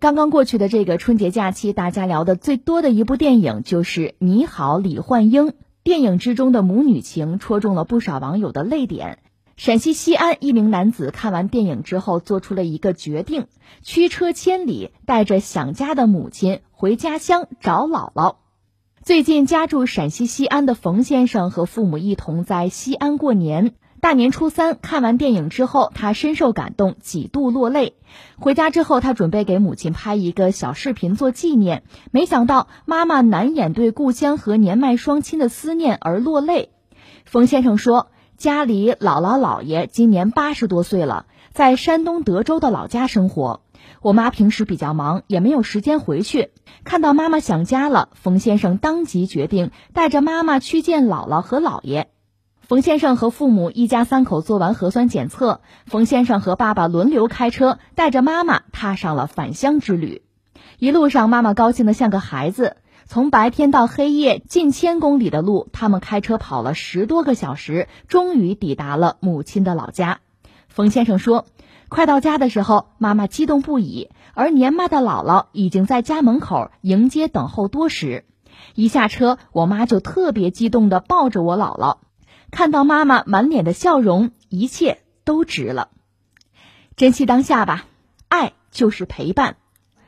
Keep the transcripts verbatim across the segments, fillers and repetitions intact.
刚刚过去的这个春节假期，大家聊的最多的一部电影就是《你好，李焕英》。电影之中的母女情戳中了不少网友的泪点。陕西西安一名男子看完电影之后做出了一个决定，驱车千里，带着想家的母亲回家乡找姥姥。最近家住陕西西安的冯先生和父母一同在西安过年。大年初三看完电影之后，他深受感动，几度落泪。回家之后，他准备给母亲拍一个小视频做纪念，没想到妈妈难掩对故乡和年迈双亲的思念而落泪。冯先生说，家里姥姥姥爷今年八十多岁了，在山东德州的老家生活。我妈平时比较忙，也没有时间回去。看到妈妈想家了，冯先生当即决定带着妈妈去见姥姥和姥爷。冯先生和父母一家三口做完核酸检测，冯先生和爸爸轮流开车，带着妈妈踏上了返乡之旅。一路上，妈妈高兴得像个孩子。从白天到黑夜，近千公里的路，他们开车跑了十多个小时，终于抵达了母亲的老家。冯先生说，快到家的时候，妈妈激动不已，而年迈的姥姥已经在家门口迎接等候多时。一下车，我妈就特别激动地抱着我姥姥。看到妈妈满脸的笑容，一切都值了。珍惜当下吧，爱就是陪伴。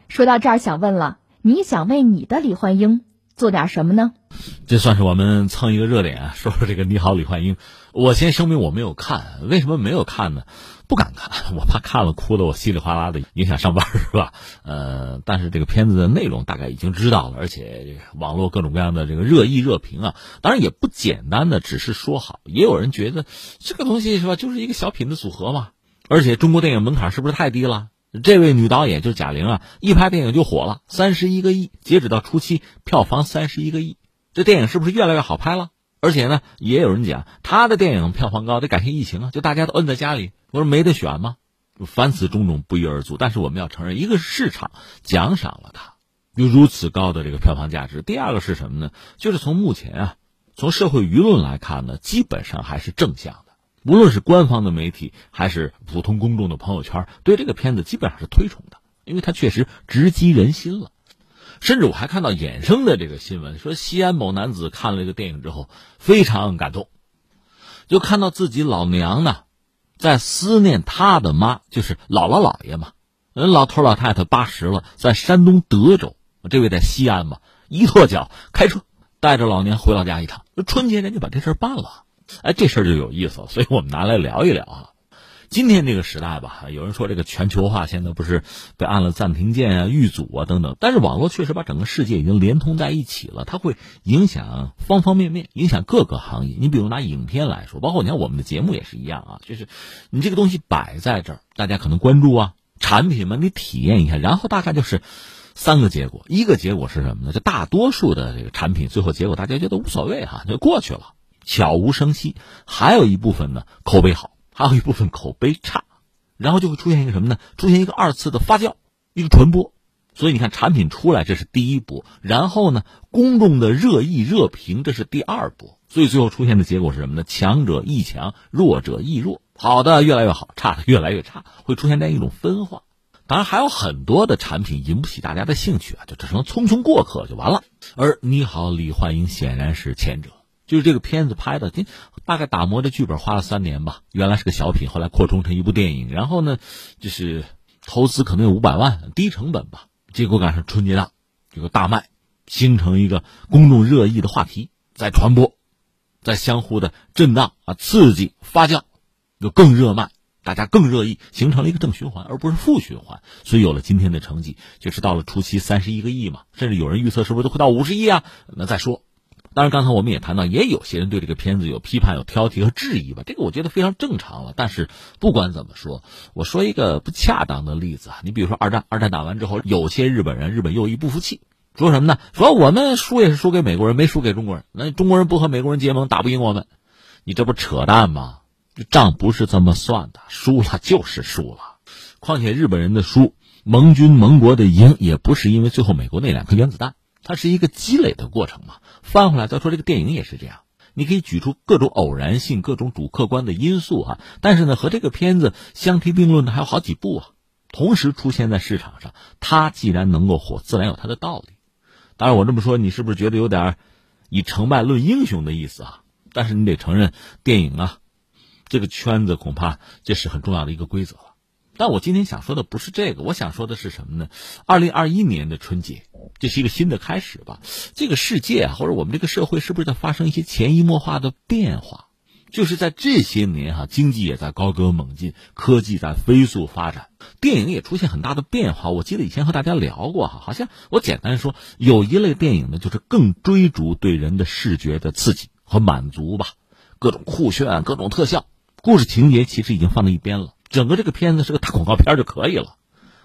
说到这儿，想问了，你想为你的李焕英做点什么呢？这算是我们蹭一个热点啊，说说这个《你好，李焕英》。我先声明我没有看，为什么没有看呢？不敢看，我怕看了哭的我稀里哗啦的，影响上班是吧？呃，但是这个片子的内容大概已经知道了，而且网络各种各样的这个热议热评啊，当然也不简单的只是说好，也有人觉得这个东西是吧，就是一个小品的组合嘛。而且中国电影门槛是不是太低了？这位女导演就是贾玲啊，一拍电影就火了，三十一个亿，截止到初期票房三十一个亿，这电影是不是越来越好拍了？而且呢，也有人讲她的电影票房高，得感谢疫情啊，就大家都摁在家里，我说没得选吗？凡此种种不一而足，但是我们要承认，一个是市场奖赏了她有如此高的这个票房价值，第二个是什么呢？就是从目前啊，从社会舆论来看呢，基本上还是正向的。无论是官方的媒体还是普通公众的朋友圈，对这个片子基本上是推崇的，因为它确实直击人心了。甚至我还看到衍生的这个新闻，说西安某男子看了这个电影之后非常感动，就看到自己老娘呢在思念他的妈，就是姥姥姥爷嘛。人老头老太太八十了，在山东德州，这位在西安嘛，一跺脚开车带着老娘回老家一趟，春节人家把这事办了。哎，这事儿就有意思了，所以我们拿来聊一聊啊。今天这个时代吧，有人说这个全球化现在不是被按了暂停键啊、预阻啊等等，但是网络确实把整个世界已经连通在一起了，它会影响方方面面，影响各个行业。你比如拿影片来说，包括你看我们的节目也是一样啊，就是你这个东西摆在这儿，大家可能关注啊，产品嘛你体验一下，然后大概就是三个结果。一个结果是什么呢？就大多数的这个产品最后结果大家觉得无所谓哈、啊，就过去了，悄无声息。还有一部分呢口碑好，还有一部分口碑差，然后就会出现一个什么呢？出现一个二次的发酵，一个传播。所以你看产品出来，这是第一波，然后呢公众的热议热评，这是第二波。所以最后出现的结果是什么呢？强者益强，弱者益弱，好的越来越好，差的越来越差，会出现这样一种分化。当然还有很多的产品引不起大家的兴趣啊，就只能匆匆过客就完了。而你好李焕英显然是前者，就是这个片子拍的大概打磨这剧本花了三年吧，原来是个小品，后来扩充成一部电影，然后呢就是投资可能有五百万低成本吧，结果赶上春节档这个大卖，形成一个公众热议的话题，在传播，在相互的震荡啊、刺激发酵，就更热卖，大家更热议，形成了一个正循环而不是负循环。所以有了今天的成绩，就是到了初期三十一个亿嘛，甚至有人预测是不是都会到五十亿啊，那再说。当然刚才我们也谈到，也有些人对这个片子有批判、有挑剔和质疑吧，这个我觉得非常正常了。但是不管怎么说，我说一个不恰当的例子啊，你比如说二战二战打完之后，有些日本人、日本右翼不服气，说什么呢？说我们输也是输给美国人，没输给中国人，那中国人不和美国人结盟，打不赢我们，你这不扯淡吗？仗不是这么算的，输了就是输了。况且日本人的输，盟军盟国的赢，也不是因为最后美国那两颗原子弹，它是一个积累的过程嘛。翻回来再说，这个电影也是这样，你可以举出各种偶然性、各种主客观的因素啊，但是呢和这个片子相提并论的还有好几部啊。同时出现在市场上，它既然能够火，自然有它的道理。当然我这么说你是不是觉得有点以成败论英雄的意思啊？但是你得承认，电影啊这个圈子恐怕这是很重要的一个规则了。但我今天想说的不是这个，我想说的是什么呢？二零二一年的春节，这是一个新的开始吧。这个世界啊，或者我们这个社会是不是在发生一些潜移默化的变化？就是在这些年啊，经济也在高歌猛进，科技在飞速发展，电影也出现很大的变化。我记得以前和大家聊过哈，好像我简单说，有一类电影呢，就是更追逐对人的视觉的刺激和满足吧，各种酷炫，各种特效，故事情节其实已经放在一边了，整个这个片子是个大广告片就可以了。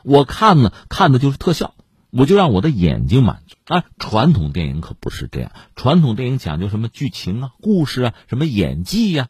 我看呢，看的就是特效，我就让我的眼睛满足。啊，传统电影可不是这样，传统电影讲究什么剧情啊、故事啊、什么演技啊、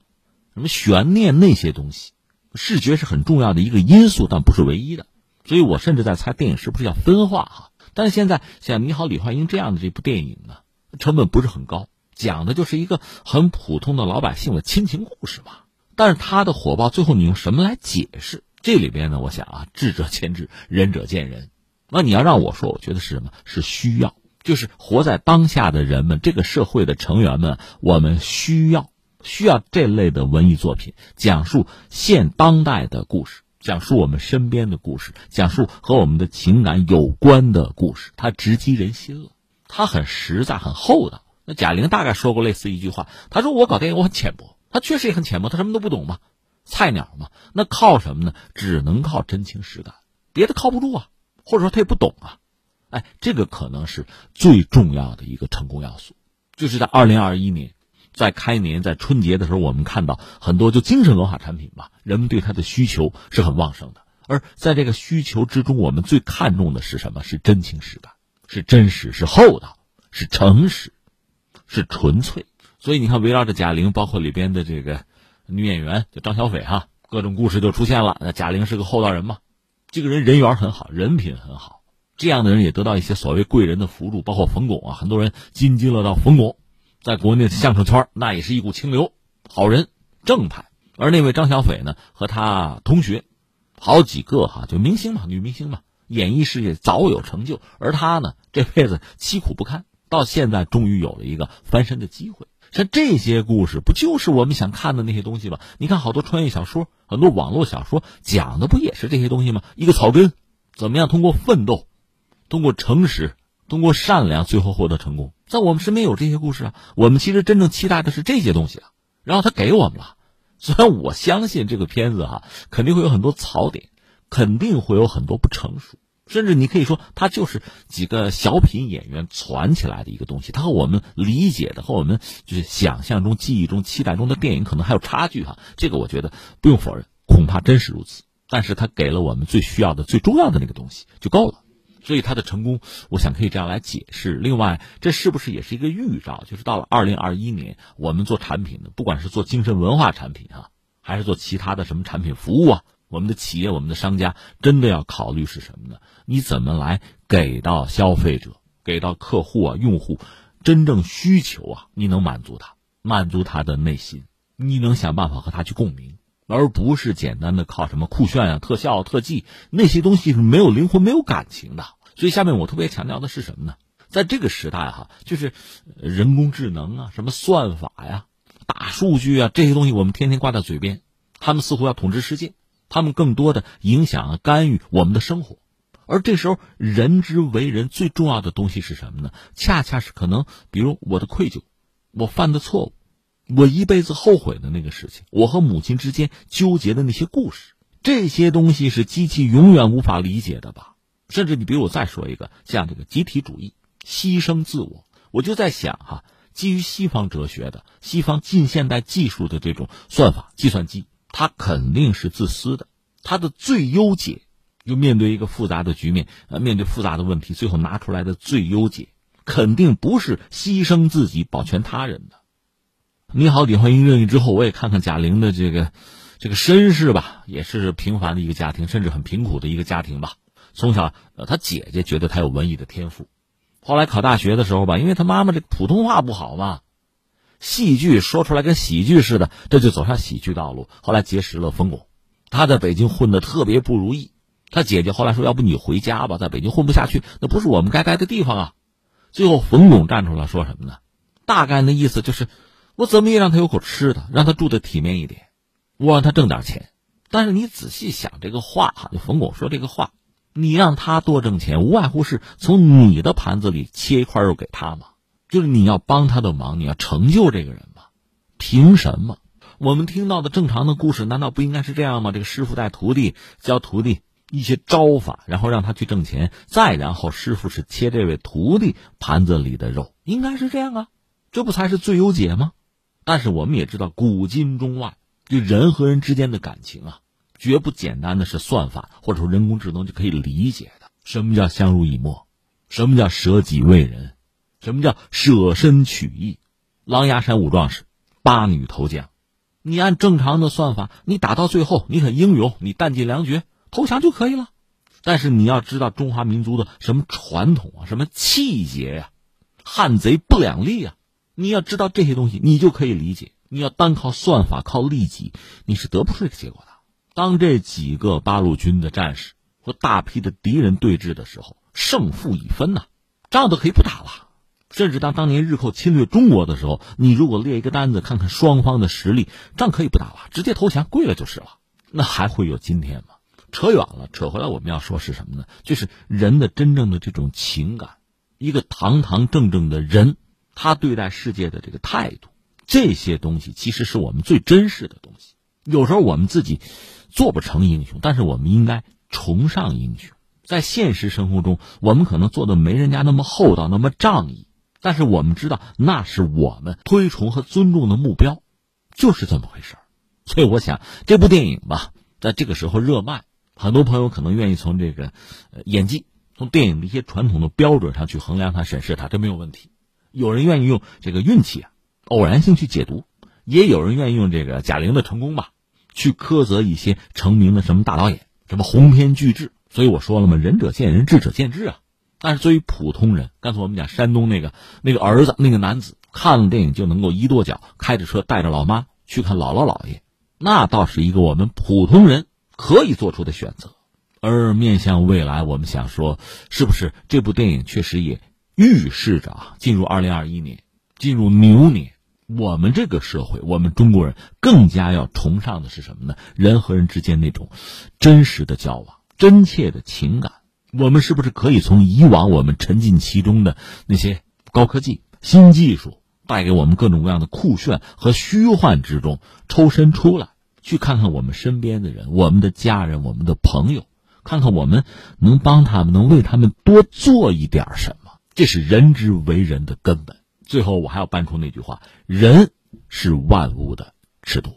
什么悬念那些东西，视觉是很重要的一个因素，但不是唯一的。所以我甚至在猜电影是不是要分化哈、啊。但是现在像《你好，李焕英》这样的这部电影呢，成本不是很高，讲的就是一个很普通的老百姓的亲情故事嘛。但是它的火爆，最后你用什么来解释？这里边呢，我想啊，智者见智，仁者见仁。那你要让我说，我觉得是什么？是需要，就是活在当下的人们，这个社会的成员们，我们需要需要这类的文艺作品，讲述现当代的故事，讲述我们身边的故事，讲述和我们的情感有关的故事，它直击人心了，它很实在，很厚道。那贾玲大概说过类似一句话，她说我搞电影我很浅薄，她确实也很浅薄，她什么都不懂嘛，菜鸟嘛，那靠什么呢？只能靠真情实感，别的靠不住啊，或者说他也不懂啊。哎，这个可能是最重要的一个成功要素，就是在二零二一年，在开年，在春节的时候，我们看到很多就精神文化产品吧，人们对它的需求是很旺盛的，而在这个需求之中，我们最看重的是什么？是真情实感，是真实，是厚道，是诚实，是纯粹。所以你看，围绕着贾玲，包括里边的这个女演员就张小斐哈、啊，各种故事就出现了。那贾玲是个厚道人嘛，这个人人缘很好，人品很好，这样的人也得到一些所谓贵人的扶助，包括冯巩啊，很多人津津乐道冯巩，在国内相声圈那也是一股清流，好人正派。而那位张小斐呢，和他同学好几个哈、啊，就明星嘛，女明星嘛，演艺事业早有成就，而他呢，这辈子凄苦不堪，到现在终于有了一个翻身的机会。像这些故事不就是我们想看的那些东西吗？你看好多穿越小说，很多网络小说讲的不也是这些东西吗？一个草根怎么样通过奋斗，通过诚实，通过善良，最后获得成功。在我们身边有这些故事啊，我们其实真正期待的是这些东西啊，然后他给我们了。虽然我相信这个片子啊，肯定会有很多槽点，肯定会有很多不成熟，甚至你可以说它就是几个小品演员攒起来的一个东西，它和我们理解的，和我们就是想象中、记忆中、期待中的电影可能还有差距哈、啊。这个我觉得不用否认，恐怕真是如此。但是它给了我们最需要的、最重要的那个东西就够了，所以它的成功我想可以这样来解释。另外，这是不是也是一个预兆，就是到了二零二一年，我们做产品的，不管是做精神文化产品啊，还是做其他的什么产品服务啊，我们的企业，我们的商家真的要考虑是什么呢？你怎么来给到消费者，给到客户啊、用户真正需求啊，你能满足他，满足他的内心，你能想办法和他去共鸣，而不是简单的靠什么酷炫啊、特效、特技，那些东西是没有灵魂、没有感情的。所以下面我特别强调的是什么呢？在这个时代哈、啊，就是人工智能啊、什么算法呀、啊、大数据啊，这些东西我们天天挂在嘴边，他们似乎要统治世界，他们更多的影响、干预我们的生活。而这时候人之为人最重要的东西是什么呢？恰恰是可能比如我的愧疚，我犯的错误，我一辈子后悔的那个事情，我和母亲之间纠结的那些故事，这些东西是机器永远无法理解的吧。甚至你比如我再说一个，像这个集体主义、牺牲自我，我就在想哈、啊，基于西方哲学的、西方近现代技术的这种算法、计算机，他肯定是自私的，他的最优解，就面对一个复杂的局面，呃，面对复杂的问题，最后拿出来的最优解，肯定不是牺牲自己保全他人的。你好，李焕英任意之后，我也看看贾玲的这个这个身世吧，也是平凡的一个家庭，甚至很贫苦的一个家庭吧。从小，呃，他姐姐觉得他有文艺的天赋，后来考大学的时候吧，因为他妈妈这普通话不好嘛，戏剧说出来跟喜剧似的，这就走上喜剧道路。后来结识了冯巩，他在北京混得特别不如意，他姐姐后来说，要不你回家吧，在北京混不下去，那不是我们该待的地方啊。最后冯巩站出来说什么呢？大概那意思就是，我怎么也让他有口吃的，让他住的体面一点，我让他挣点钱。但是你仔细想这个话哈，就冯巩说这个话，你让他多挣钱，无外乎是从你的盘子里切一块肉给他嘛，就是你要帮他的忙，你要成就这个人嘛，凭什么？我们听到的正常的故事，难道不应该是这样吗？这个师傅带徒弟，教徒弟一些招法，然后让他去挣钱，再然后师傅是切这位徒弟盘子里的肉，应该是这样啊，这不才是最优解吗？但是我们也知道，古今中外，就人和人之间的感情啊，绝不简单的是算法或者说人工智能就可以理解的。什么叫相濡以沫？什么叫舍己为人？什么叫舍身取义？狼牙山五壮士，八女投降，你按正常的算法，你打到最后，你很英勇，你弹尽粮绝，投降就可以了。但是你要知道中华民族的什么传统啊，什么气节呀、啊，汉贼不两立啊，你要知道这些东西，你就可以理解。你要单靠算法，靠利己，你是得不出这个结果的。当这几个八路军的战士和大批的敌人对峙的时候，胜负已分呐、啊，仗都可以不打了。甚至当当年日寇侵略中国的时候，你如果列一个单子，看看双方的实力，仗可以不打了，直接投降，跪了就是了。那还会有今天吗？扯远了，扯回来我们要说是什么呢？就是人的真正的这种情感，一个堂堂正正的人，他对待世界的这个态度，这些东西其实是我们最珍视的东西。有时候我们自己做不成英雄，但是我们应该崇尚英雄。在现实生活中，我们可能做的没人家那么厚道，那么仗义，但是我们知道那是我们推崇和尊重的目标，就是这么回事儿。所以我想这部电影吧，在这个时候热卖，很多朋友可能愿意从这个、呃、演技，从电影的一些传统的标准上去衡量它，审视它，这没有问题。有人愿意用这个运气啊，偶然性去解读，也有人愿意用这个贾玲的成功吧，去苛责一些成名的什么大导演，什么鸿篇巨制。所以我说了嘛，仁者见仁，智者见智啊。但是对于普通人，刚才我们讲山东那个那个儿子那个男子，看了电影就能够一跺脚，开着车带着老妈去看姥姥姥爷，那倒是一个我们普通人可以做出的选择。而面向未来，我们想说，是不是这部电影确实也预示着啊，进入二零二一年，进入牛年，我们这个社会，我们中国人更加要崇尚的是什么呢？人和人之间那种真实的交往，真切的情感。我们是不是可以从以往我们沉浸其中的那些高科技、新技术带给我们各种各样的酷炫和虚幻之中抽身出来，去看看我们身边的人，我们的家人，我们的朋友，看看我们能帮他们，能为他们多做一点什么。这是人之为人的根本。最后我还要搬出那句话，人是万物的尺度。